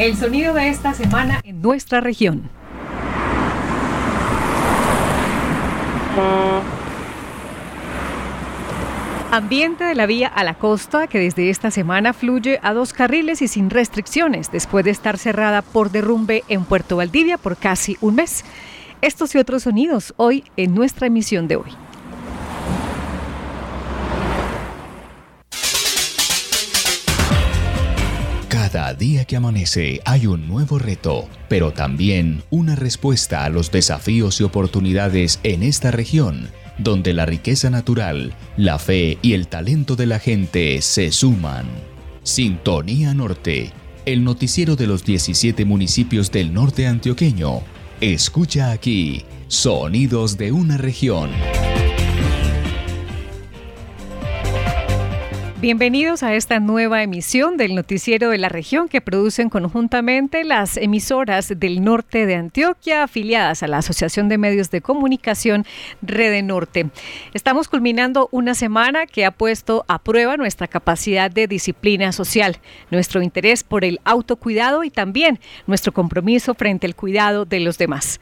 El sonido de esta semana en nuestra región. Ambiente de la vía a la costa que desde esta semana fluye a 2 carriles y sin restricciones después de estar cerrada por derrumbe en Puerto Valdivia por casi un mes. Estos y otros sonidos hoy en nuestra emisión de hoy. Cada día que amanece hay un nuevo reto, pero también una respuesta a los desafíos y oportunidades en esta región, donde la riqueza natural, la fe y el talento de la gente se suman. Sintonía Norte, el noticiero de los 17 municipios del norte antioqueño. Escucha aquí, sonidos de una región. Bienvenidos a esta nueva emisión del Noticiero de la Región que producen conjuntamente las emisoras del norte de Antioquia afiliadas a la Asociación de Medios de Comunicación Rede Norte. Estamos culminando una semana que ha puesto a prueba nuestra capacidad de disciplina social, nuestro interés por el autocuidado y también nuestro compromiso frente al cuidado de los demás.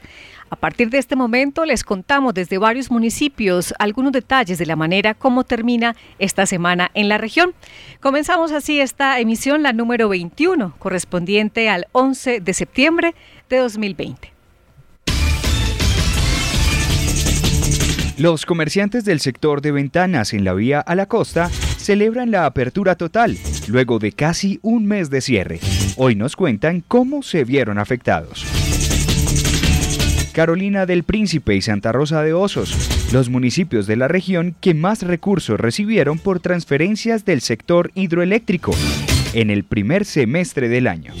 A partir de este momento les contamos desde varios municipios algunos detalles de la manera como termina esta semana en la región. Comenzamos así esta emisión, la número 21, correspondiente al 11 de septiembre de 2020. Los comerciantes del sector de Ventanas en la vía a la costa celebran la apertura total luego de casi un mes de cierre. Hoy nos cuentan cómo se vieron afectados. Carolina del Príncipe y Santa Rosa de Osos, los municipios de la región que más recursos recibieron por transferencias del sector hidroeléctrico en el primer semestre del año.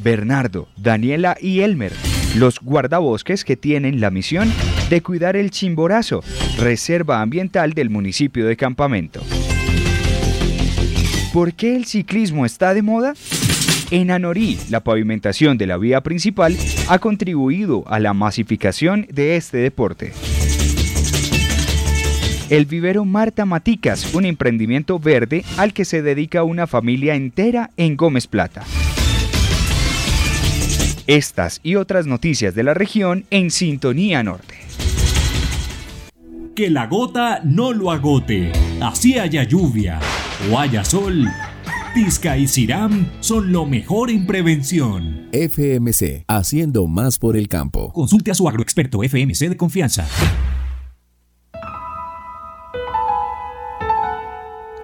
Bernardo, Daniela y Elmer, los guardabosques que tienen la misión de cuidar el Chimborazo, reserva ambiental del municipio de Campamento. ¿Por qué el ciclismo está de moda? En Anorí, la pavimentación de la vía principal ha contribuido a la masificación de este deporte. El vivero Marta Maticas, un emprendimiento verde al que se dedica una familia entera en Gómez Plata. Estas y otras noticias de la región en Sintonía Norte. Que la gota no lo agote, así haya lluvia o haya sol. Tisca y Siram son lo mejor en prevención. FMC, haciendo más por el campo. Consulte a su agroexperto FMC de confianza.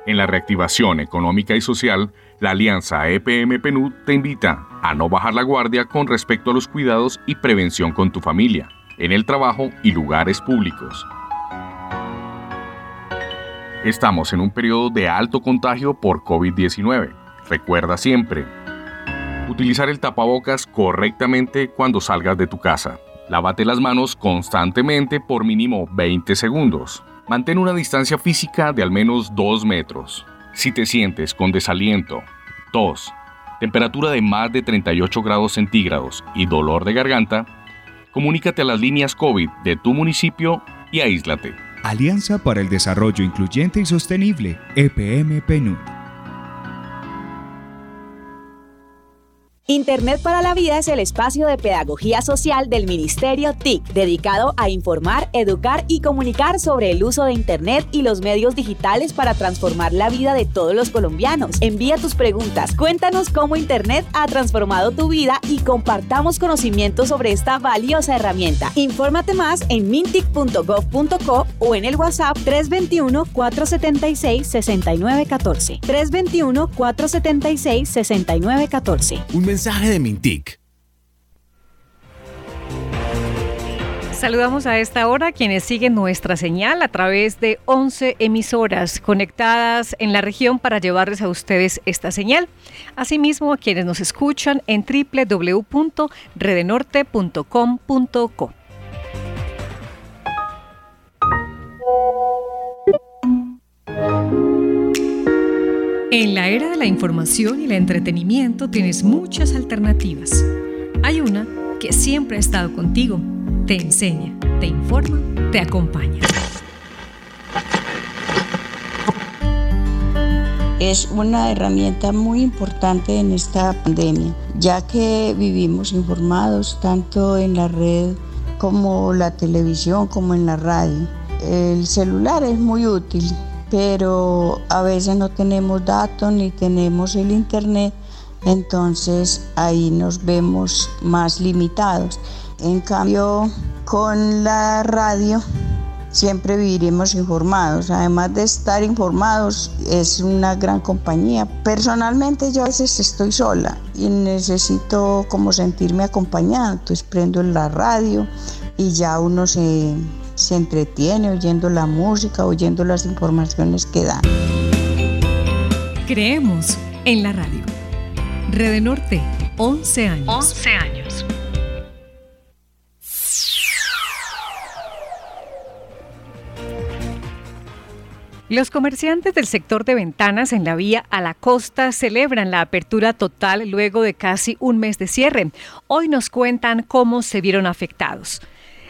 En la reactivación económica y social, la alianza EPM-PNUD te invita a no bajar la guardia con respecto a los cuidados y prevención con tu familia, en el trabajo y lugares públicos. Estamos en un periodo de alto contagio por COVID-19. Recuerda siempre utilizar el tapabocas correctamente cuando salgas de tu casa. Lávate las manos constantemente por mínimo 20 segundos. Mantén una distancia física de al menos 2 metros. Si te sientes con desaliento, tos, temperatura de más de 38 grados centígrados y dolor de garganta, comunícate a las líneas COVID de tu municipio y aíslate. Alianza para el Desarrollo Incluyente y Sostenible, EPM-PNUD. Internet para la Vida es el espacio de pedagogía social del Ministerio TIC, dedicado a informar, educar y comunicar sobre el uso de Internet y los medios digitales para transformar la vida de todos los colombianos. Envía tus preguntas, cuéntanos cómo Internet ha transformado tu vida y compartamos conocimientos sobre esta valiosa herramienta. Infórmate más en mintic.gov.co o en el WhatsApp 321-476-6914. 321-476-6914. Mensaje de Mintic. Saludamos a esta hora a quienes siguen nuestra señal a través de 11 emisoras conectadas en la región para llevarles a ustedes esta señal. Asimismo, a quienes nos escuchan en www.redenorte.com.co. En la era de la información y el entretenimiento tienes muchas alternativas. Hay una que siempre ha estado contigo, te enseña, te informa, te acompaña. es una herramienta muy importante en esta pandemia, ya que vivimos informados tanto en la red como la televisión, como en la radio. El celular es muy útil, pero a veces no tenemos datos ni tenemos el internet, entonces ahí nos vemos más limitados. En cambio, con la radio siempre viviremos informados. Además de estar informados, es una gran compañía. Personalmente yo a veces estoy sola y necesito como sentirme acompañada. Entonces prendo la radio y ya uno se entretiene oyendo la música, oyendo las informaciones que dan. Creemos en la radio. Rede Norte, 11 años. 11 años. Los comerciantes del sector de Ventanas en la vía a la costa celebran la apertura total luego de casi un mes de cierre. Hoy nos cuentan cómo se vieron afectados.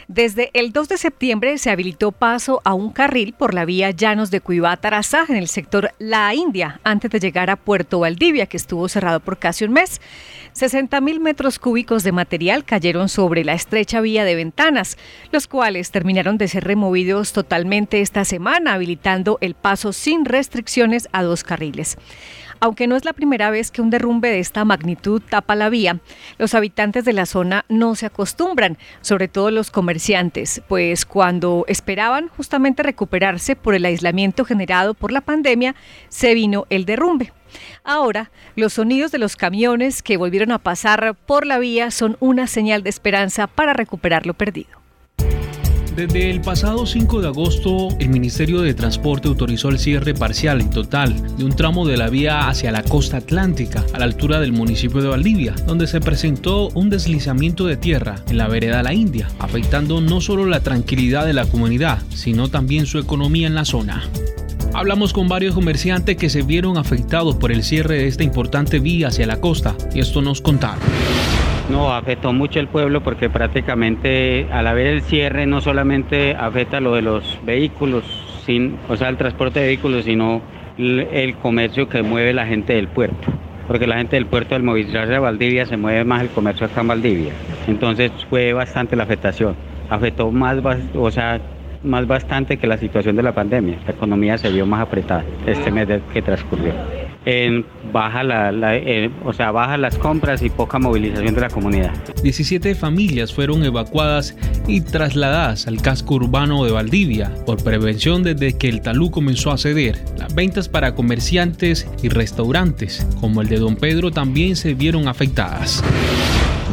Desde el 2 de septiembre se habilitó paso a un carril por la vía Llanos de Cuibatá-Arazá en el sector La India, antes de llegar a Puerto Valdivia, que estuvo cerrado por casi un mes. 60.000 metros cúbicos de material cayeron sobre la estrecha vía de Ventanas, los cuales terminaron de ser removidos totalmente esta semana, habilitando el paso sin restricciones a dos carriles. Aunque no es la primera vez que un derrumbe de esta magnitud tapa la vía, los habitantes de la zona no se acostumbran, sobre todo los comerciantes, pues cuando esperaban justamente recuperarse por el aislamiento generado por la pandemia, se vino el derrumbe. Ahora, los sonidos de los camiones que volvieron a pasar por la vía son una señal de esperanza para recuperar lo perdido. Desde el pasado 5 de agosto, el Ministerio de Transporte autorizó el cierre parcial y total de un tramo de la vía hacia la costa atlántica, a la altura del municipio de Valdivia, donde se presentó un deslizamiento de tierra en la vereda La India, afectando no solo la tranquilidad de la comunidad, sino también su economía en la zona. Hablamos con varios comerciantes que se vieron afectados por el cierre de esta importante vía hacia la costa, y esto nos contaron. No, afectó mucho el pueblo porque prácticamente al haber el cierre no solamente afecta lo de los vehículos, el transporte de vehículos, sino el comercio que mueve la gente del puerto. Porque la gente del puerto al movilizarse a Valdivia se mueve más el comercio acá en Valdivia. Entonces fue bastante la afectación. Afectó más bastante que la situación de la pandemia. La economía se vio más apretada este mes que transcurrió. Baja las compras y poca movilización de la comunidad. 17 familias fueron evacuadas y trasladadas al casco urbano de Valdivia por prevención desde que el talud comenzó a ceder. Las ventas para comerciantes y restaurantes, como el de Don Pedro, también se vieron afectadas.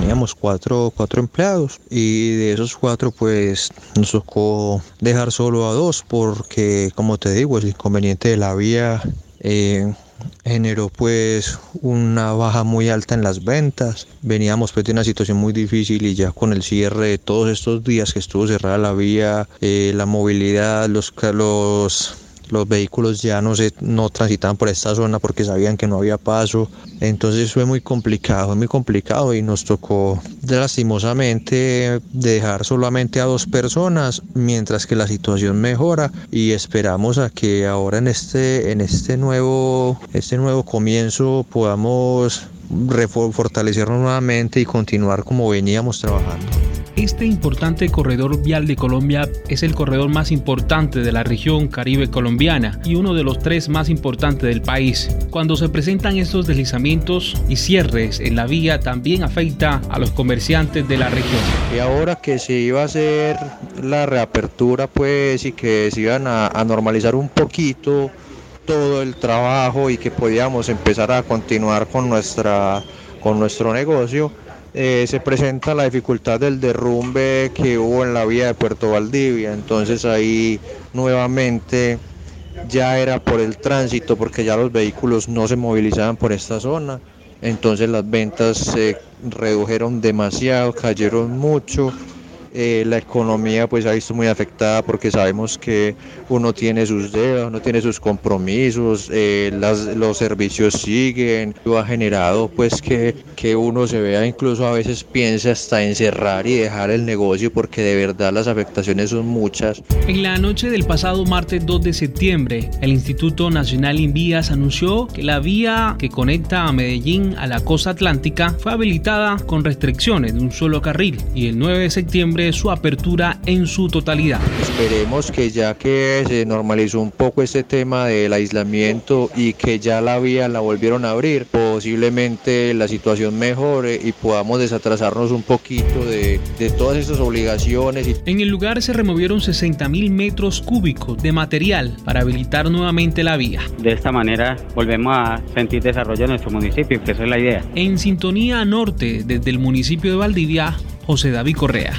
Teníamos cuatro empleados y de esos cuatro pues nos tocó dejar solo a dos porque, como te digo, el inconveniente de la vía generó pues una baja muy alta en las ventas. Veníamos pues de una situación muy difícil y ya con el cierre de todos estos días que estuvo cerrada la vía, la movilidad, los vehículos ya no transitaban por esta zona porque sabían que no había paso. Entonces fue muy complicado y nos tocó lastimosamente dejar solamente a dos personas mientras que la situación mejora y esperamos a que ahora en este nuevo comienzo podamos fortalecernos nuevamente y continuar como veníamos trabajando. Este importante corredor vial de Colombia es el corredor más importante de la región Caribe colombiana y uno de los tres más importantes del país. Cuando se presentan estos deslizamientos y cierres en la vía, también afecta a los comerciantes de la región. Y ahora que se iba a hacer la reapertura, pues, y que se iban a normalizar un poquito todo el trabajo y que podíamos empezar a continuar con nuestro negocio, se presenta la dificultad del derrumbe que hubo en la vía de Puerto Valdivia. Entonces ahí nuevamente ya era por el tránsito, porque ya los vehículos no se movilizaban por esta zona. Entonces las ventas se redujeron demasiado, cayeron mucho. La economía pues ha visto muy afectada porque sabemos que uno tiene sus deudas, uno tiene sus compromisos, los servicios siguen, lo ha generado pues que uno se vea, incluso a veces piensa hasta en cerrar y dejar el negocio porque de verdad las afectaciones son muchas. En la noche del pasado martes 2 de septiembre, el Instituto Nacional Invías anunció que la vía que conecta a Medellín a la costa atlántica fue habilitada con restricciones de un solo carril y el 9 de septiembre su apertura en su totalidad. Esperemos que ya que se normalizó un poco este tema del aislamiento y que ya la vía la volvieron a abrir, posiblemente la situación mejore y podamos desatrasarnos un poquito de todas estas obligaciones. En el lugar se removieron 60.000 metros cúbicos de material para habilitar nuevamente la vía. De esta manera volvemos a sentir desarrollo en nuestro municipio, que esa es la idea. En Sintonía Norte, desde el municipio de Valdivia, José David Correa.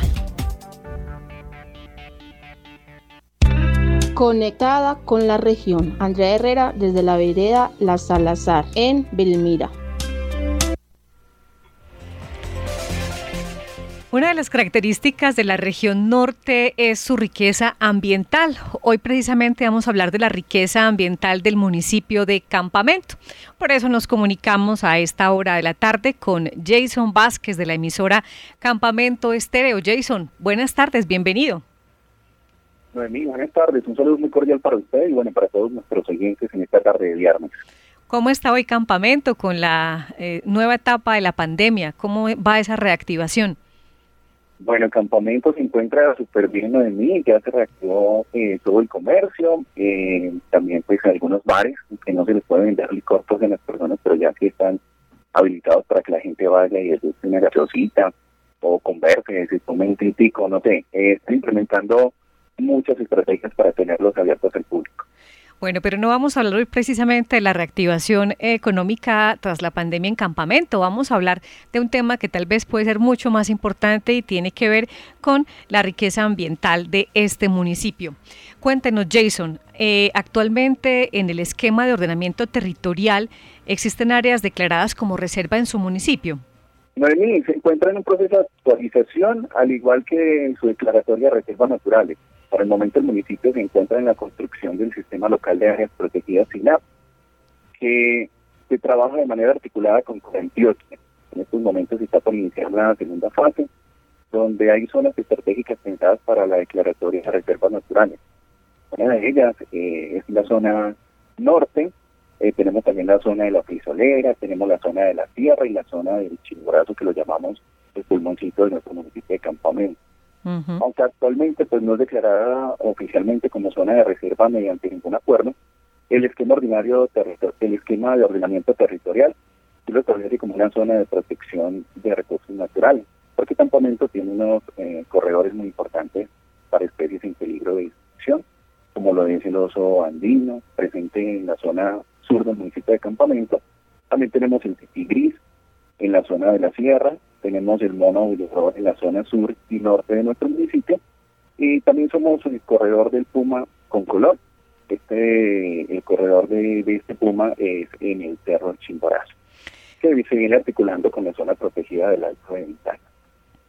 Conectada con la región, Andrea Herrera desde la vereda La Salazar en Belmira. Una de las características de la región norte es su riqueza ambiental. Hoy precisamente vamos a hablar de la riqueza ambiental del municipio de Campamento. Por eso nos comunicamos a esta hora de la tarde con Jason Vázquez de la emisora Campamento Estéreo. Jason, buenas tardes, bienvenido. Noemí, buenas tardes. Un saludo muy cordial para usted y bueno, para todos nuestros oyentes en esta tarde de viernes. ¿Cómo está hoy Campamento con la nueva etapa de la pandemia? ¿Cómo va esa reactivación? Bueno, el Campamento se encuentra súper bien, Noemí, ya se reactivó todo el comercio, también pues algunos bares, que no se les puede vender licor pues, a las personas, pero ya que están habilitados para que la gente vaya y les guste una gaseosita, o converse, se tome un tintico, no sé, está implementando muchas estrategias para tenerlos abiertos al público. Bueno, pero no vamos a hablar hoy precisamente de la reactivación económica tras la pandemia en Campamento. Vamos a hablar de un tema que tal vez puede ser mucho más importante y tiene que ver con la riqueza ambiental de este municipio. Cuéntenos, Jason, actualmente en el esquema de ordenamiento territorial existen áreas declaradas como reserva en su municipio. Noemí, se encuentra en un proceso de actualización, al igual que en su declaratoria de reservas naturales. Por el momento el municipio se encuentra en la construcción del sistema local de áreas protegidas SINAP, que se trabaja de manera articulada con Corantioquia. En estos momentos se está por iniciar la segunda fase, donde hay zonas estratégicas pensadas para la declaratoria de reservas naturales. Una de ellas es la zona norte, tenemos también la zona de la frisolera, tenemos la zona de la tierra y la zona del Chimborazo, que lo llamamos el pulmoncito de nuestro municipio de Campamento. Uh-huh. Aunque actualmente pues no es declarada oficialmente como zona de reserva mediante ningún acuerdo, el esquema de ordenamiento territorial lo establece como una zona de protección de recursos naturales, porque Campamento tiene unos corredores muy importantes para especies en peligro de extinción, como lo es el oso andino, presente en la zona sur del municipio de Campamento. También tenemos el titigris en la zona de la sierra, tenemos el mono aullador en la zona sur y norte de nuestro municipio, y también somos el corredor del puma con color. El corredor de este puma es en el cerro Chimborazo, que se viene articulando con la zona protegida del Alto de Ventanas.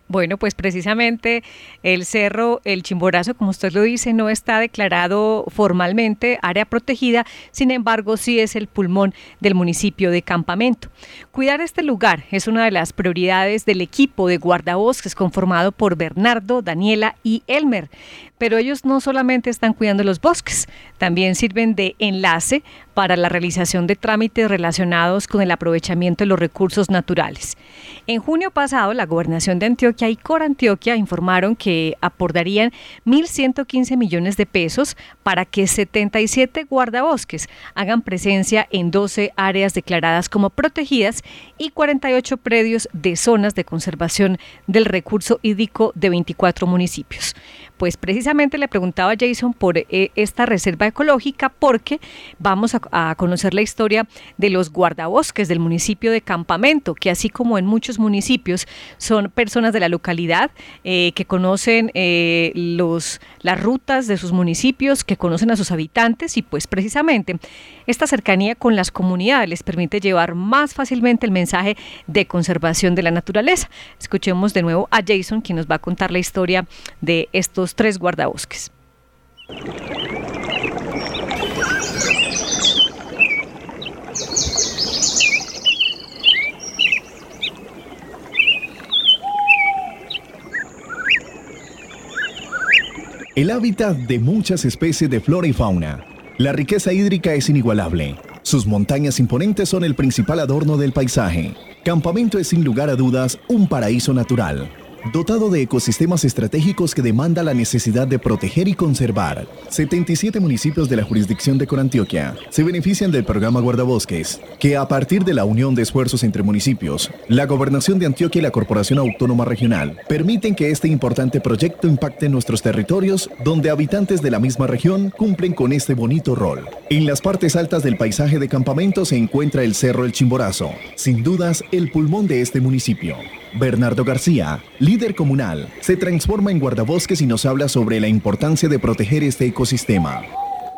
Bueno, pues precisamente el cerro, el Chimborazo, como usted lo dice, no está declarado formalmente área protegida, sin embargo, sí es el pulmón del municipio de Campamento. Cuidar este lugar es una de las prioridades del equipo de guardabosques conformado por Bernardo, Daniela y Elmer, pero ellos no solamente están cuidando los bosques, también sirven de enlace para la realización de trámites relacionados con el aprovechamiento de los recursos naturales. En junio pasado, la Gobernación de Antioquia y Corantioquia informaron que aportarían 1.115 millones de pesos para que 77 guardabosques hagan presencia en 12 áreas declaradas como protegidas y 48 predios de zonas de conservación del recurso hídrico de 24 municipios. Pues precisamente le preguntaba a Jason por esta reserva ecológica, porque vamos a conocer la historia de los guardabosques del municipio de Campamento, que así como en muchos municipios son personas de la localidad que conocen las rutas de sus municipios, que conocen a sus habitantes, y pues precisamente esta cercanía con las comunidades les permite llevar más fácilmente el mensaje de conservación de la naturaleza. Escuchemos de nuevo a Jason, quien nos va a contar la historia de estos tres guardabosques. el hábitat de muchas especies de flora y fauna. La riqueza hídrica es inigualable. Sus montañas imponentes son el principal adorno del paisaje. Campamento es sin lugar a dudas un paraíso natural, dotado de ecosistemas estratégicos que demanda la necesidad de proteger y conservar. 77 municipios de la jurisdicción de Corantioquia se benefician del programa Guardabosques, que a partir de la unión de esfuerzos entre municipios, la Gobernación de Antioquia y la Corporación Autónoma Regional permiten que este importante proyecto impacte nuestros territorios, donde habitantes de la misma región cumplen con este bonito rol. En las partes altas del paisaje de Campamento se encuentra el Cerro El Chimborazo, sin dudas el pulmón de este municipio. Bernardo García, líder comunal, se transforma en guardabosques y nos habla sobre la importancia de proteger este ecosistema.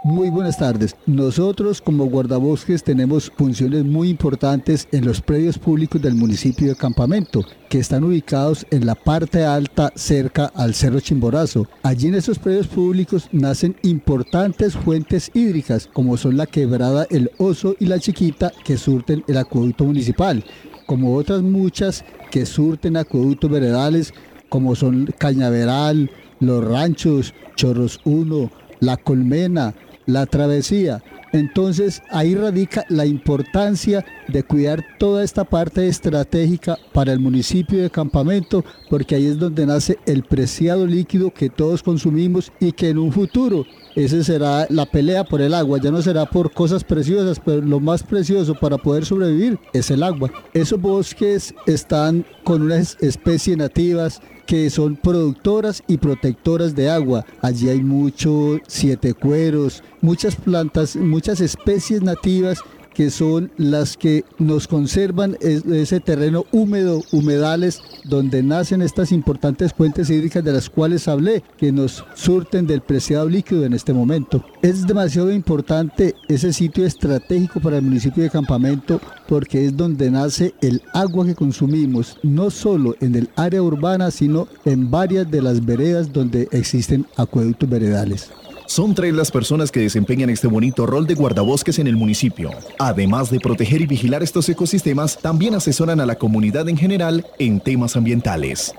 Muy buenas tardes. Nosotros como guardabosques tenemos funciones muy importantes en los predios públicos del municipio de Campamento, que están ubicados en la parte alta cerca al Cerro Chimborazo. Allí en esos predios públicos nacen importantes fuentes hídricas, como son la Quebrada El Oso y la Chiquita, que surten el acueducto municipal, como otras muchas que surten acueductos veredales, como son Cañaveral, Los Ranchos, Chorros 1, La Colmena, La Travesía. Entonces ahí radica la importancia de cuidar toda esta parte estratégica para el municipio de Campamento, porque ahí es donde nace el preciado líquido que todos consumimos y que en un futuro esa será la pelea por el agua. Ya no será por cosas preciosas, pero lo más precioso para poder sobrevivir es el agua. Esos bosques están con unas especies nativas que son productoras y protectoras de agua. Allí hay muchos sietecueros, muchas plantas, muchas especies nativas que son las que nos conservan ese terreno húmedo, humedales, donde nacen estas importantes fuentes hídricas de las cuales hablé, que nos surten del preciado líquido en este momento. Es demasiado importante ese sitio estratégico para el municipio de Campamento, porque es donde nace el agua que consumimos, no solo en el área urbana, sino en varias de las veredas donde existen acueductos veredales. Son 3 las personas que desempeñan este bonito rol de guardabosques en el municipio. Además de proteger y vigilar estos ecosistemas, también asesoran a la comunidad en general en temas ambientales.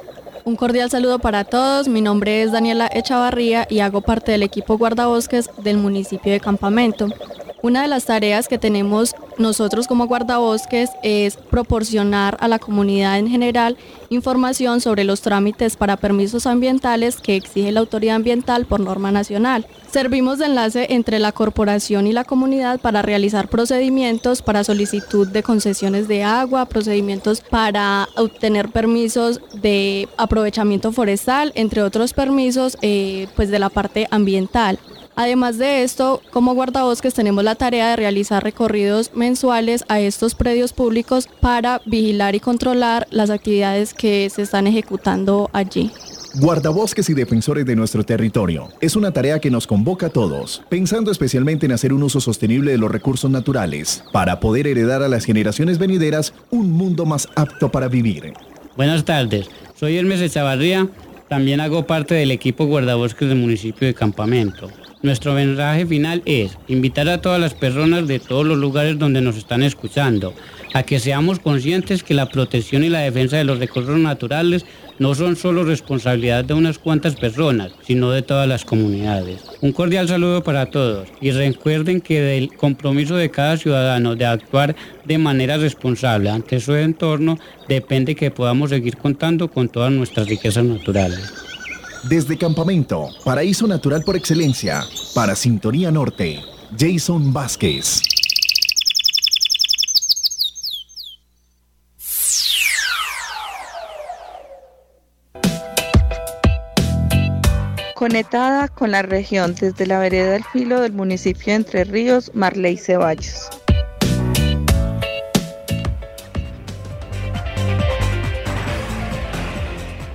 Un cordial saludo para todos, mi nombre es Daniela Echavarría y hago parte del equipo guardabosques del municipio de Campamento. Una de las tareas que tenemos nosotros como guardabosques es proporcionar a la comunidad en general información sobre los trámites para permisos ambientales que exige la autoridad ambiental por norma nacional. Servimos de enlace entre la corporación y la comunidad para realizar procedimientos para solicitud de concesiones de agua, procedimientos para obtener permisos de aprovechamiento forestal, entre otros permisos de la parte ambiental. Además de esto, como guardabosques tenemos la tarea de realizar recorridos mensuales a estos predios públicos para vigilar y controlar las actividades que se están ejecutando allí. Guardabosques y defensores de nuestro territorio. Es una tarea que nos convoca a todos, pensando especialmente en hacer un uso sostenible de los recursos naturales, para poder heredar a las generaciones venideras un mundo más apto para vivir. Buenas tardes, soy Hermes Echavarría, también hago parte del equipo guardabosques del municipio de Campamento. Nuestro mensaje final es invitar a todas las personas de todos los lugares donde nos están escuchando a que seamos conscientes que la protección y la defensa de los recursos naturales no son solo responsabilidad de unas cuantas personas, sino de todas las comunidades. Un cordial saludo para todos y recuerden que del compromiso de cada ciudadano de actuar de manera responsable ante su entorno depende que podamos seguir contando con todas nuestras riquezas naturales. Desde Campamento, paraíso natural por excelencia, para Sintonía Norte, Jason Vázquez. Conectada con la región desde la vereda del Filo del municipio de Entre Ríos, Marley Ceballos.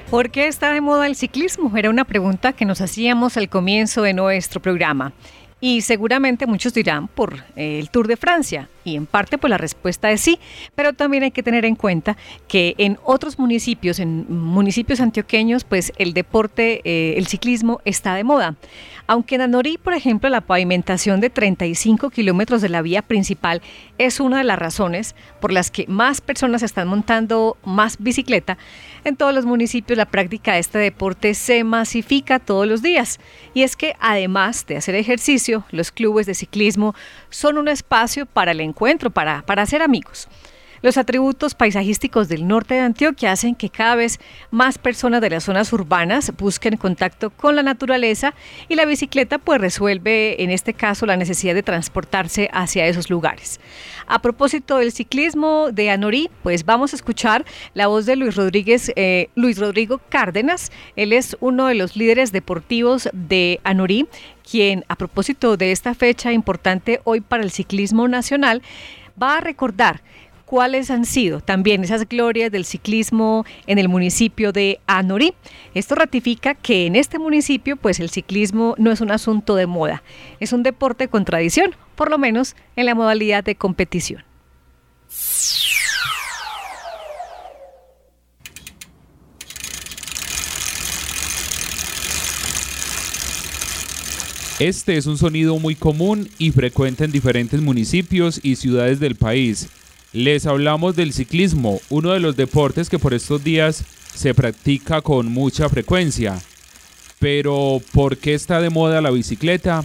¿Por qué está de moda el ciclismo? Era una pregunta que nos hacíamos al comienzo de nuestro programa. Y seguramente muchos dirán por el Tour de Francia. y en parte pues la respuesta es sí, pero también hay que tener en cuenta que en otros municipios, en municipios antioqueños, pues el deporte, el ciclismo está de moda. Aunque en Anorí, por ejemplo, la pavimentación de 35 kilómetros de la vía principal es una de las razones por las que más personas están montando más bicicleta, en todos los municipios la práctica de este deporte se masifica todos los días. Y es que además de hacer ejercicio, los clubes de ciclismo son un espacio para el encuentro, para hacer amigos. Los atributos paisajísticos del norte de Antioquia hacen que cada vez más personas de las zonas urbanas busquen contacto con la naturaleza y la bicicleta pues resuelve en este caso la necesidad de transportarse hacia esos lugares. A propósito del ciclismo de Anorí, pues vamos a escuchar la voz de Luis Rodrigo Cárdenas. Él es uno de los líderes deportivos de Anorí, quien a propósito de esta fecha importante hoy para el ciclismo nacional va a recordar cuáles han sido también esas glorias del ciclismo en el municipio de Anorí. Esto ratifica que en este municipio pues el ciclismo no es un asunto de moda, es un deporte con tradición, por lo menos en la modalidad de competición. Este es un sonido muy común y frecuente en diferentes municipios y ciudades del país. Les hablamos del ciclismo, uno de los deportes que por estos días se practica con mucha frecuencia. Pero, ¿por qué está de moda la bicicleta?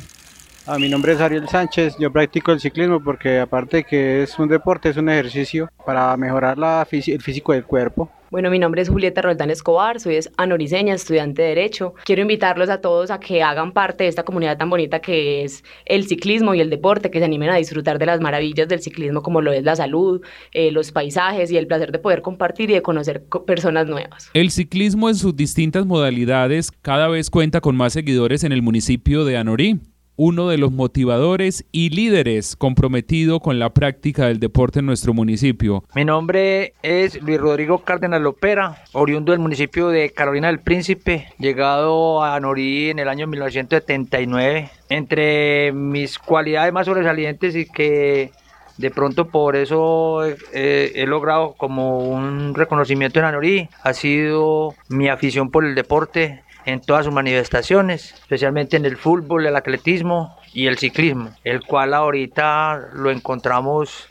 Mi nombre es Ariel Sánchez, yo practico el ciclismo porque aparte que es un deporte, es un ejercicio para mejorar el físico del cuerpo. Bueno, mi nombre es Julieta Roldán Escobar, soy anoriseña, estudiante de Derecho. Quiero invitarlos a todos a que hagan parte de esta comunidad tan bonita que es el ciclismo y el deporte, que se animen a disfrutar de las maravillas del ciclismo como lo es la salud, los paisajes y el placer de poder compartir y de conocer personas nuevas. El ciclismo en sus distintas modalidades cada vez cuenta con más seguidores en el municipio de Anorí. Uno de los motivadores y líderes comprometido con la práctica del deporte en nuestro municipio. Mi nombre es Luis Rodrigo Cárdenas Lopera, oriundo del municipio de Carolina del Príncipe, llegado a Anorí en el año 1979. Entre mis cualidades más sobresalientes y que de pronto por eso he logrado como un reconocimiento en Anorí, ha sido mi afición por el deporte, en todas sus manifestaciones, especialmente en el fútbol, el atletismo y el ciclismo, el cual ahorita lo encontramos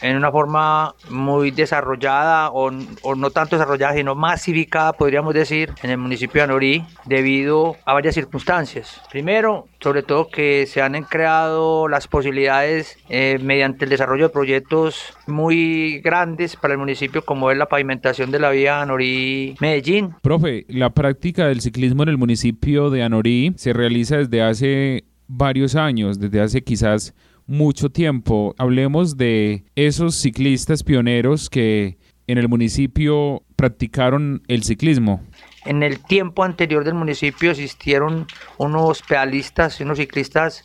en una forma muy desarrollada o no tanto desarrollada, sino masificada, podríamos decir, en el municipio de Anorí, debido a varias circunstancias. Primero, sobre todo que se han creado las posibilidades mediante el desarrollo de proyectos muy grandes para el municipio, como es la pavimentación de la vía Anorí-Medellín. Profe, la práctica del ciclismo en el municipio de Anorí se realiza desde hace varios años, desde hace quizás mucho tiempo. Hablemos de esos ciclistas pioneros que en el municipio practicaron el ciclismo. En el tiempo anterior del municipio existieron unos pedalistas y unos ciclistas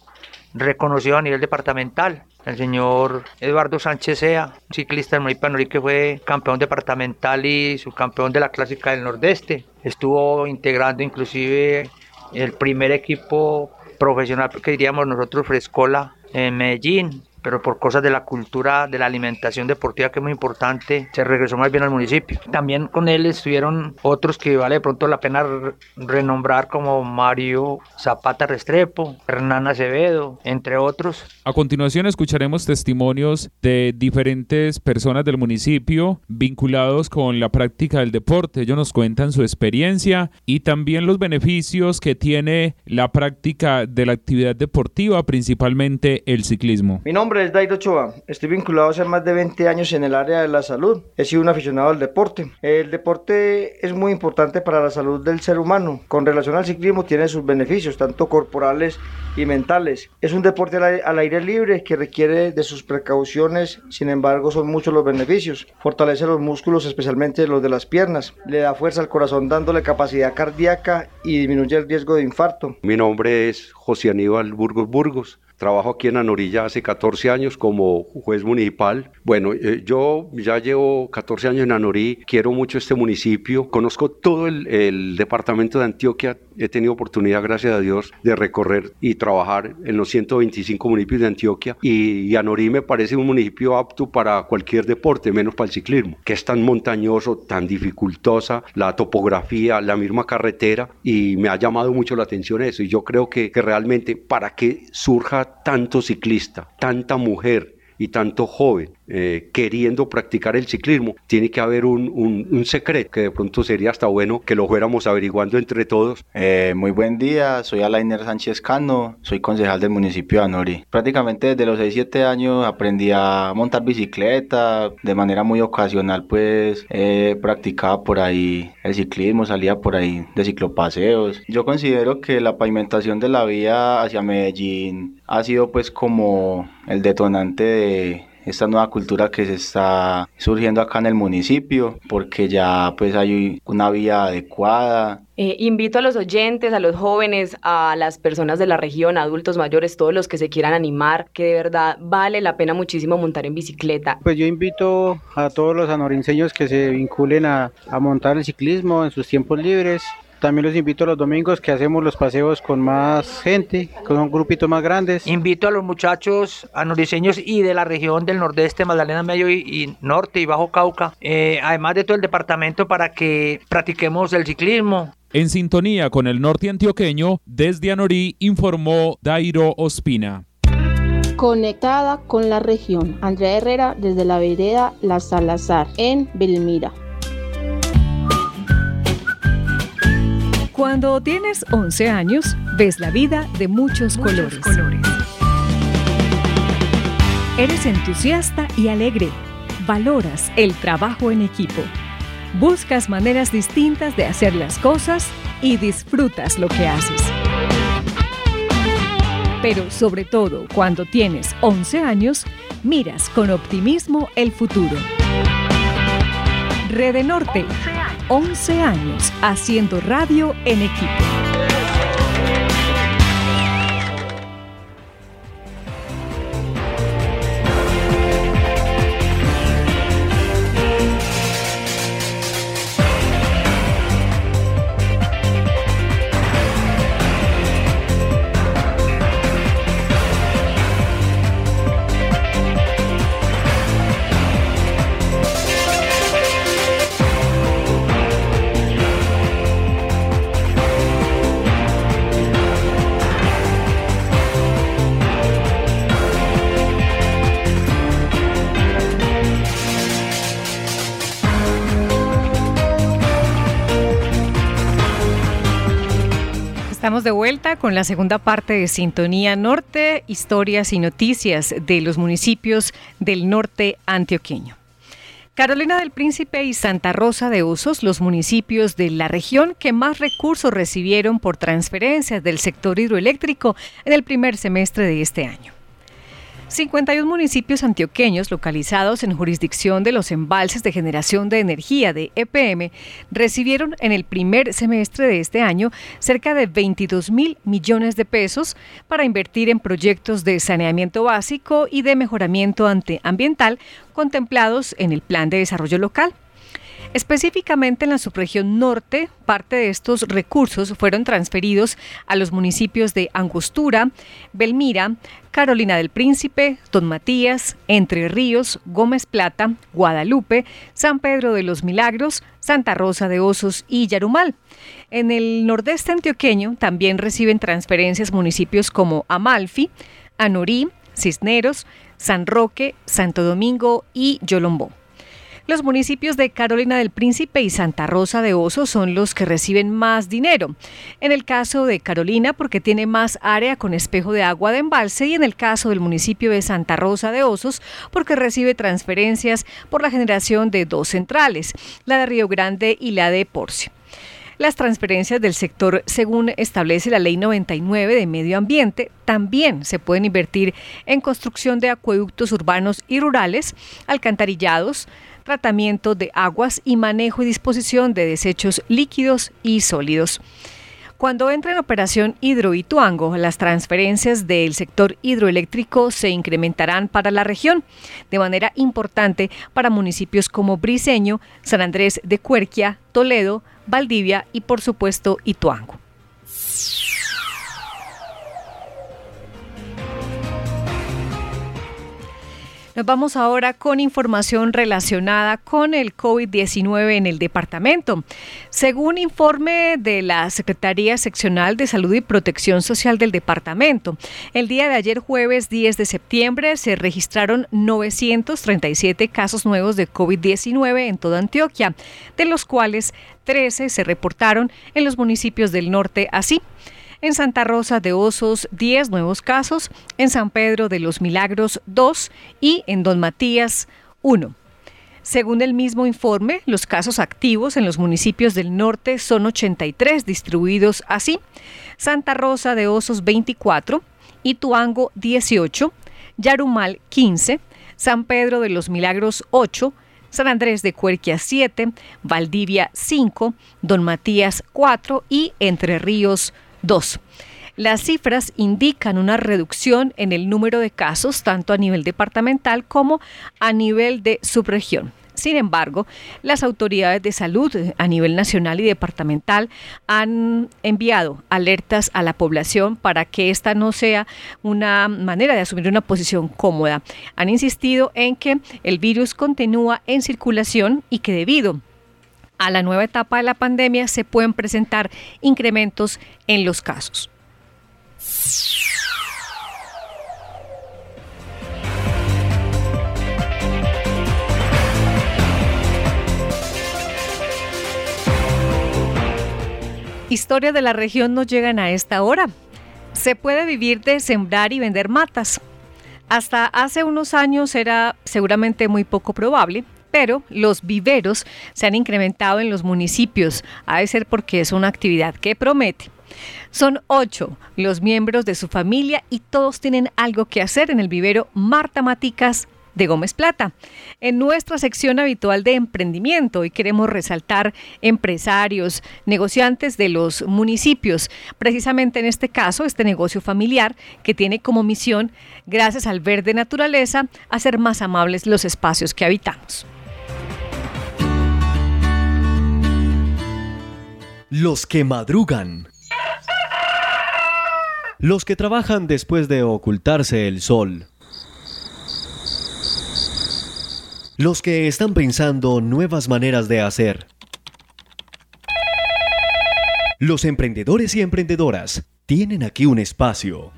reconocidos a nivel departamental. El señor Eduardo Sánchez Sea, ciclista del municipio de Anorí que fue campeón departamental y subcampeón de la Clásica del Nordeste. Estuvo integrando inclusive el primer equipo profesional que diríamos nosotros Frescola en Medellín, pero por cosas de la cultura, de la alimentación deportiva que es muy importante, se regresó más bien al municipio. También con él estuvieron otros que vale de pronto la pena renombrar como Mario Zapata Restrepo, Hernán Acevedo, entre otros. A continuación escucharemos testimonios de diferentes personas del municipio vinculados con la práctica del deporte. Ellos nos cuentan su experiencia y también los beneficios que tiene la práctica de la actividad deportiva, principalmente el ciclismo. Mi nombre es Dairo Ochoa, estoy vinculado hace más de 20 años en el área de la salud, he sido un aficionado al deporte. El deporte es muy importante para la salud del ser humano, con relación al ciclismo tiene sus beneficios, tanto corporales y mentales. Es un deporte al aire libre que requiere de sus precauciones, sin embargo son muchos los beneficios. Fortalece los músculos, especialmente los de las piernas, le da fuerza al corazón dándole capacidad cardíaca y disminuye el riesgo de infarto. Mi nombre es José Aníbal Burgos. Trabajo aquí en Anorí ya hace 14 años como juez municipal. Bueno, yo ya llevo 14 años en Anorí, quiero mucho este municipio, conozco todo el departamento de Antioquia, he tenido oportunidad, gracias a Dios, de recorrer y trabajar en los 125 municipios de Antioquia, y Anorí me parece un municipio apto para cualquier deporte, menos para el ciclismo, que es tan montañoso, tan dificultosa, la topografía, la misma carretera, y me ha llamado mucho la atención eso, y yo creo que realmente para que surja tanto ciclista, tanta mujer y tanto joven queriendo practicar el ciclismo, tiene que haber un secreto que de pronto sería hasta bueno que lo fuéramos averiguando entre todos. Muy buen día, soy Alainer Sánchez Cano, soy concejal del municipio de Anorí. Prácticamente desde los 6-7 años aprendí a montar bicicleta de manera muy ocasional, pues practicaba por ahí el ciclismo, salía por ahí de ciclopaseos. Yo considero que la pavimentación de la vía hacia Medellín ha sido pues como el detonante de esta nueva cultura que se está surgiendo acá en el municipio, porque ya pues hay una vía adecuada. Invito a los oyentes, a los jóvenes, a las personas de la región, adultos mayores, todos los que se quieran animar, que de verdad vale la pena muchísimo montar en bicicleta. Pues yo invito a todos los anorinseños que se vinculen a montar el ciclismo en sus tiempos libres. También los invito a los domingos que hacemos los paseos con más gente, con grupitos más grandes. Invito a los muchachos anoriseños y de la región del nordeste, Magdalena Medio y Norte y Bajo Cauca, además de todo el departamento, para que practiquemos el ciclismo. En sintonía con el norte antioqueño, desde Anorí informó Dairo Ospina. Conectada con la región, Andrea Herrera desde la vereda La Salazar en Belmira. Cuando tienes 11 años, ves la vida de muchos colores. Eres entusiasta y alegre. Valoras el trabajo en equipo. Buscas maneras distintas de hacer las cosas y disfrutas lo que haces. Pero sobre todo, cuando tienes 11 años, miras con optimismo el futuro. Rede Norte. 11 años haciendo radio en equipo. Estamos de vuelta con la segunda parte de Sintonía Norte, historias y noticias de los municipios del norte antioqueño. Carolina del Príncipe y Santa Rosa de Osos, los municipios de la región que más recursos recibieron por transferencias del sector hidroeléctrico en el primer semestre de este año. 51 municipios antioqueños localizados en jurisdicción de los embalses de generación de energía de EPM recibieron en el primer semestre de este año cerca de 22.000 millones de pesos para invertir en proyectos de saneamiento básico y de mejoramiento ambiental contemplados en el Plan de Desarrollo Local. Específicamente en la subregión norte, parte de estos recursos fueron transferidos a los municipios de Angostura, Belmira, Carolina del Príncipe, Don Matías, Entre Ríos, Gómez Plata, Guadalupe, San Pedro de los Milagros, Santa Rosa de Osos y Yarumal. En el nordeste antioqueño también reciben transferencias municipios como Amalfi, Anorí, Cisneros, San Roque, Santo Domingo y Yolombó. Los municipios de Carolina del Príncipe y Santa Rosa de Osos son los que reciben más dinero. En el caso de Carolina, porque tiene más área con espejo de agua de embalse, y en el caso del municipio de Santa Rosa de Osos, porque recibe transferencias por la generación de dos centrales, la de Río Grande y la de Porcio. Las transferencias del sector, según establece la Ley 99 de Medio Ambiente, también se pueden invertir en construcción de acueductos urbanos y rurales, alcantarillados, tratamiento de aguas y manejo y disposición de desechos líquidos y sólidos. Cuando entra en operación Hidroituango, las transferencias del sector hidroeléctrico se incrementarán para la región, de manera importante para municipios como Briceño, San Andrés de Cuerquia, Toledo, Valdivia y, por supuesto, Ituango. Nos vamos ahora con información relacionada con el COVID-19 en el departamento. Según informe de la Secretaría Seccional de Salud y Protección Social del departamento, el día de ayer jueves 10 de septiembre se registraron 937 casos nuevos de COVID-19 en toda Antioquia, de los cuales 13 se reportaron en los municipios del norte, así: en Santa Rosa de Osos, 10 nuevos casos, en San Pedro de los Milagros, 2 y en Don Matías, 1. Según el mismo informe, los casos activos en los municipios del norte son 83, distribuidos así: Santa Rosa de Osos, 24, Ituango, 18, Yarumal, 15, San Pedro de los Milagros, 8, San Andrés de Cuerquia, 7, Valdivia, 5, Don Matías, 4 y Entre Ríos, 2. Las cifras indican una reducción en el número de casos tanto a nivel departamental como a nivel de subregión. Sin embargo, las autoridades de salud a nivel nacional y departamental han enviado alertas a la población para que esta no sea una manera de asumir una posición cómoda. Han insistido en que el virus continúa en circulación y que debido a la nueva etapa de la pandemia se pueden presentar incrementos en los casos. Historias de la región nos llegan a esta hora. Se puede vivir de sembrar y vender matas. Hasta hace unos años era seguramente muy poco probable, pero los viveros se han incrementado en los municipios. Ha de ser porque es una actividad que promete. Son 8 los miembros de su familia y todos tienen algo que hacer en el vivero Marta Maticas de Gómez Plata. En nuestra sección habitual de emprendimiento, hoy queremos resaltar empresarios, negociantes de los municipios. Precisamente en este caso, este negocio familiar que tiene como misión, gracias al verde naturaleza, hacer más amables los espacios que habitamos. Los que madrugan. Los que trabajan después de ocultarse el sol. Los que están pensando nuevas maneras de hacer. Los emprendedores y emprendedoras tienen aquí un espacio.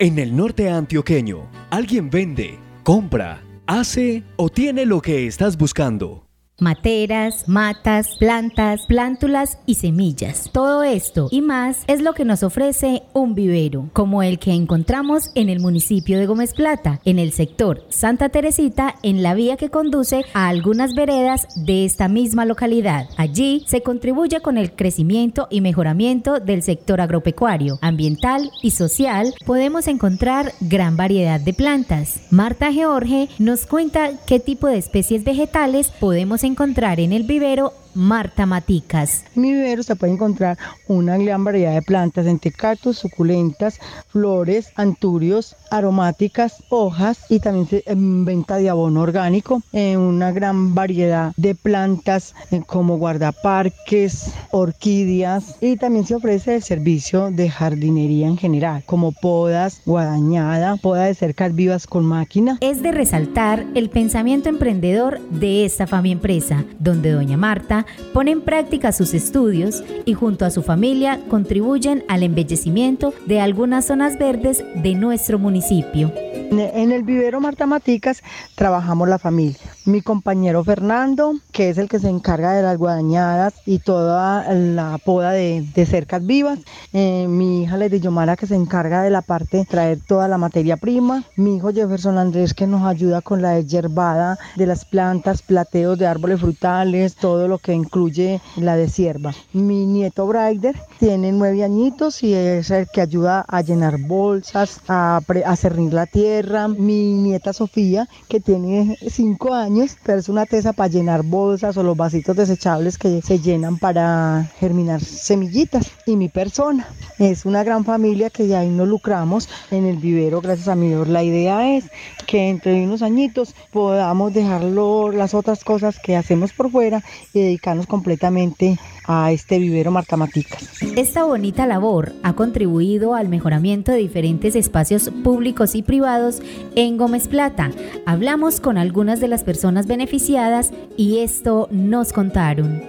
En el norte antioqueño, alguien vende, compra, hace o tiene lo que estás buscando. Materas, matas, plantas, plántulas y semillas. Todo esto y más es lo que nos ofrece un vivero, como el que encontramos en el municipio de Gómez Plata, en el sector Santa Teresita, en la vía que conduce a algunas veredas de esta misma localidad. Allí se contribuye con el crecimiento y mejoramiento del sector agropecuario, ambiental y social. Podemos encontrar gran variedad de plantas. Marta Jorge nos cuenta qué tipo de especies vegetales podemos encontrar en el vivero Marta Maticas. En mi vivero se puede encontrar una gran variedad de plantas, entre cactus, suculentas, flores, anturios, aromáticas, hojas, y también se venta de abono orgánico, una gran variedad de plantas como guardaparques, orquídeas, y también se ofrece el servicio de jardinería en general, como podas, guadañada, poda de cercas vivas con máquina. Es de resaltar el pensamiento emprendedor de esta familia empresa, donde doña Marta pone en práctica sus estudios y junto a su familia contribuyen al embellecimiento de algunas zonas verdes de nuestro municipio. En el vivero Marta Maticas trabajamos la familia. Mi compañero Fernando, que es el que se encarga de las guadañadas y toda la poda de cercas vivas. Mi hija Lady Yomara, que se encarga de la parte de traer toda la materia prima. Mi hijo Jefferson Andrés, que nos ayuda con la desyerbada de las plantas, plateos de árboles frutales, todo lo que que incluye la de sierva. Mi nieto Braider tiene 9 añitos y es el que ayuda a llenar bolsas, a cernir la tierra. Mi nieta Sofía, que tiene 5 años, pero es una tesa para llenar bolsas o los vasitos desechables que se llenan para germinar semillitas. Y mi persona es una gran familia que ya nos lucramos en el vivero, gracias a mi Dios. La idea es que entre unos añitos podamos dejar las otras cosas que hacemos por fuera y dedicarnos completamente a este vivero Marta Maticas. Esta bonita labor ha contribuido al mejoramiento de diferentes espacios públicos y privados en Gómez Plata. Hablamos con algunas de las personas beneficiadas y esto nos contaron.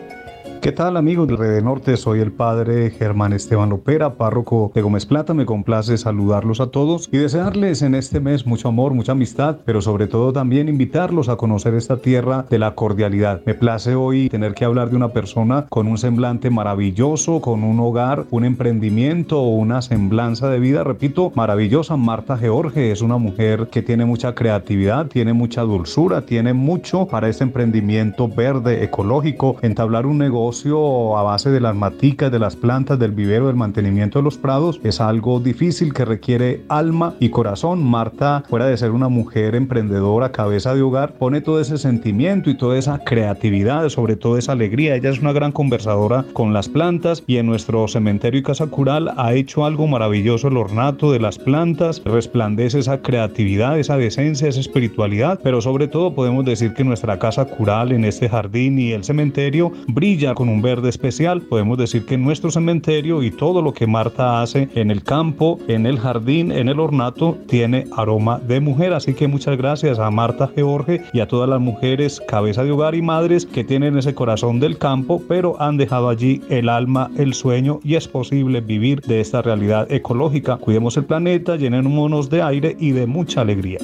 ¿Qué tal, amigos de Rede Norte? Soy el padre Germán Esteban Lopera, párroco de Gómez Plata. Me complace saludarlos a todos y desearles en este mes mucho amor, mucha amistad, pero sobre todo también invitarlos a conocer esta tierra de la cordialidad. Me place hoy tener que hablar de una persona con un semblante maravilloso, con un hogar, un emprendimiento o una semblanza de vida, repito, maravillosa. Marta Jorge es una mujer que tiene mucha creatividad, tiene mucha dulzura, tiene mucho para este emprendimiento verde, ecológico, entablar un negocio a base de las maticas, de las plantas, del vivero, del mantenimiento de los prados. Es algo difícil que requiere alma y corazón. Marta, fuera de ser una mujer emprendedora, cabeza de hogar, pone todo ese sentimiento y toda esa creatividad, sobre todo esa alegría. Ella es una gran conversadora con las plantas y en nuestro cementerio y casa cural ha hecho algo maravilloso. El ornato de las plantas resplandece esa creatividad, esa decencia, esa espiritualidad, pero sobre todo podemos decir que nuestra casa cural en este jardín y el cementerio brilla con un verde especial. Podemos decir que nuestro cementerio y todo lo que Marta hace en el campo, en el jardín, en el ornato, tiene aroma de mujer. Así que muchas gracias a Marta Jorge y a todas las mujeres cabeza de hogar y madres que tienen ese corazón del campo, pero han dejado allí el alma, el sueño, y es posible vivir de esta realidad ecológica. Cuidemos el planeta, llenémonos de aire y de mucha alegría.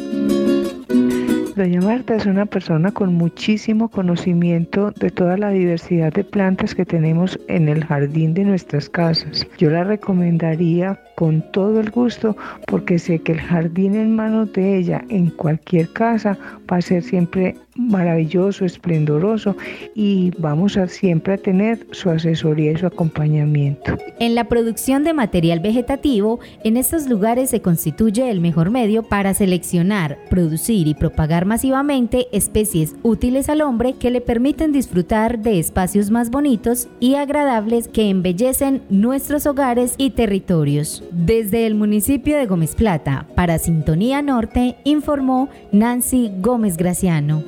Doña Marta es una persona con muchísimo conocimiento de toda la diversidad de plantas que tenemos en el jardín de nuestras casas. Yo la recomendaría con todo el gusto porque sé que el jardín en manos de ella en cualquier casa va a ser siempre maravilloso, esplendoroso, y vamos a siempre tener su asesoría y su acompañamiento. En la producción de material vegetativo, en estos lugares se constituye el mejor medio para seleccionar, producir y propagar masivamente especies útiles al hombre que le permiten disfrutar de espacios más bonitos y agradables que embellecen nuestros hogares y territorios. Desde el municipio de Gómez Plata, para Sintonía Norte, informó Nancy Gómez Graciano.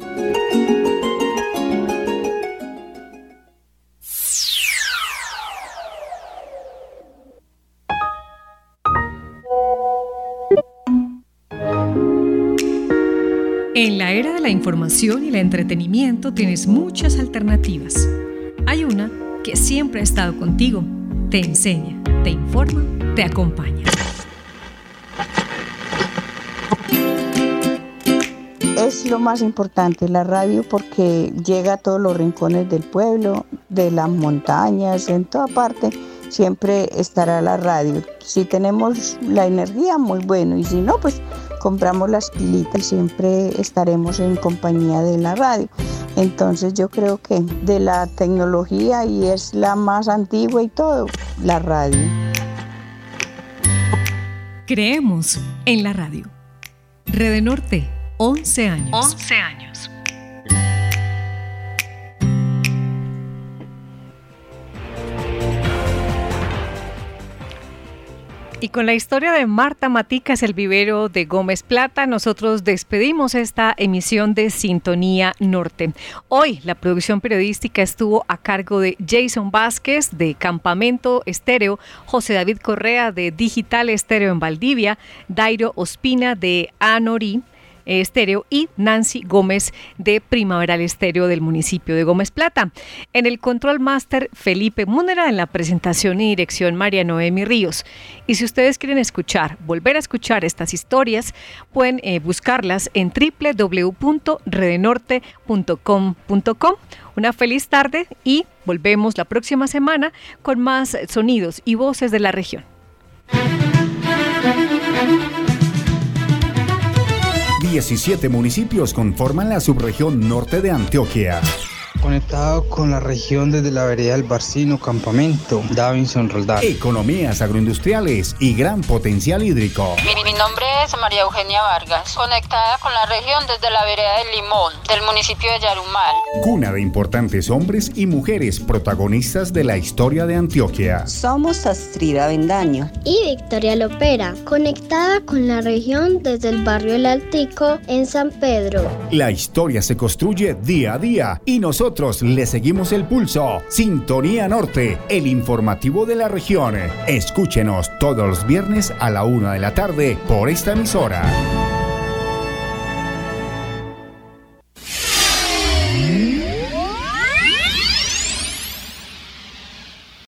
En la era de la información y el entretenimiento tienes muchas alternativas. Hay una que siempre ha estado contigo, te enseña, te informa, te acompaña. Es lo más importante la radio porque llega a todos los rincones del pueblo, de las montañas, en toda parte siempre estará la radio. Si tenemos la energía, muy bueno, y si no, pues compramos las pilitas y siempre estaremos en compañía de la radio. Entonces yo creo que de la tecnología, y es la más antigua y todo, la radio. Creemos en la radio. Rede Norte. 11 años. Y con la historia de Marta Maticas, el vivero de Gómez Plata, nosotros despedimos esta emisión de Sintonía Norte. Hoy la producción periodística estuvo a cargo de Jason Vázquez de Campamento Estéreo, José David Correa de Digital Estéreo en Valdivia, Dairo Ospina de Anorí Estéreo y Nancy Gómez de Primaveral Estéreo del municipio de Gómez Plata. En el Control Master, Felipe Múnera; en la presentación y dirección, María Noemi Ríos. Y si ustedes quieren volver a escuchar estas historias, pueden buscarlas en www.redenorte.com.co. Una feliz tarde y volvemos la próxima semana con más sonidos y voces de la región. 17 municipios conforman la subregión norte de Antioquia. Conectado con la región desde la vereda del Barcino, Campamento, Davinson Roldán. Economías agroindustriales y gran potencial hídrico. Mi nombre es María Eugenia Vargas, conectada con la región desde la vereda del Limón, del municipio de Yarumal. Cuna de importantes hombres y mujeres protagonistas de la historia de Antioquia. Somos Astrid Avendaño y Victoria Lopera, conectada con la región desde el barrio El Altico, en San Pedro. La historia se construye día a día y nosotros le seguimos el pulso. Sintonía Norte, el informativo de la región. Escúchenos todos los viernes a la 1 de la tarde por esta emisora.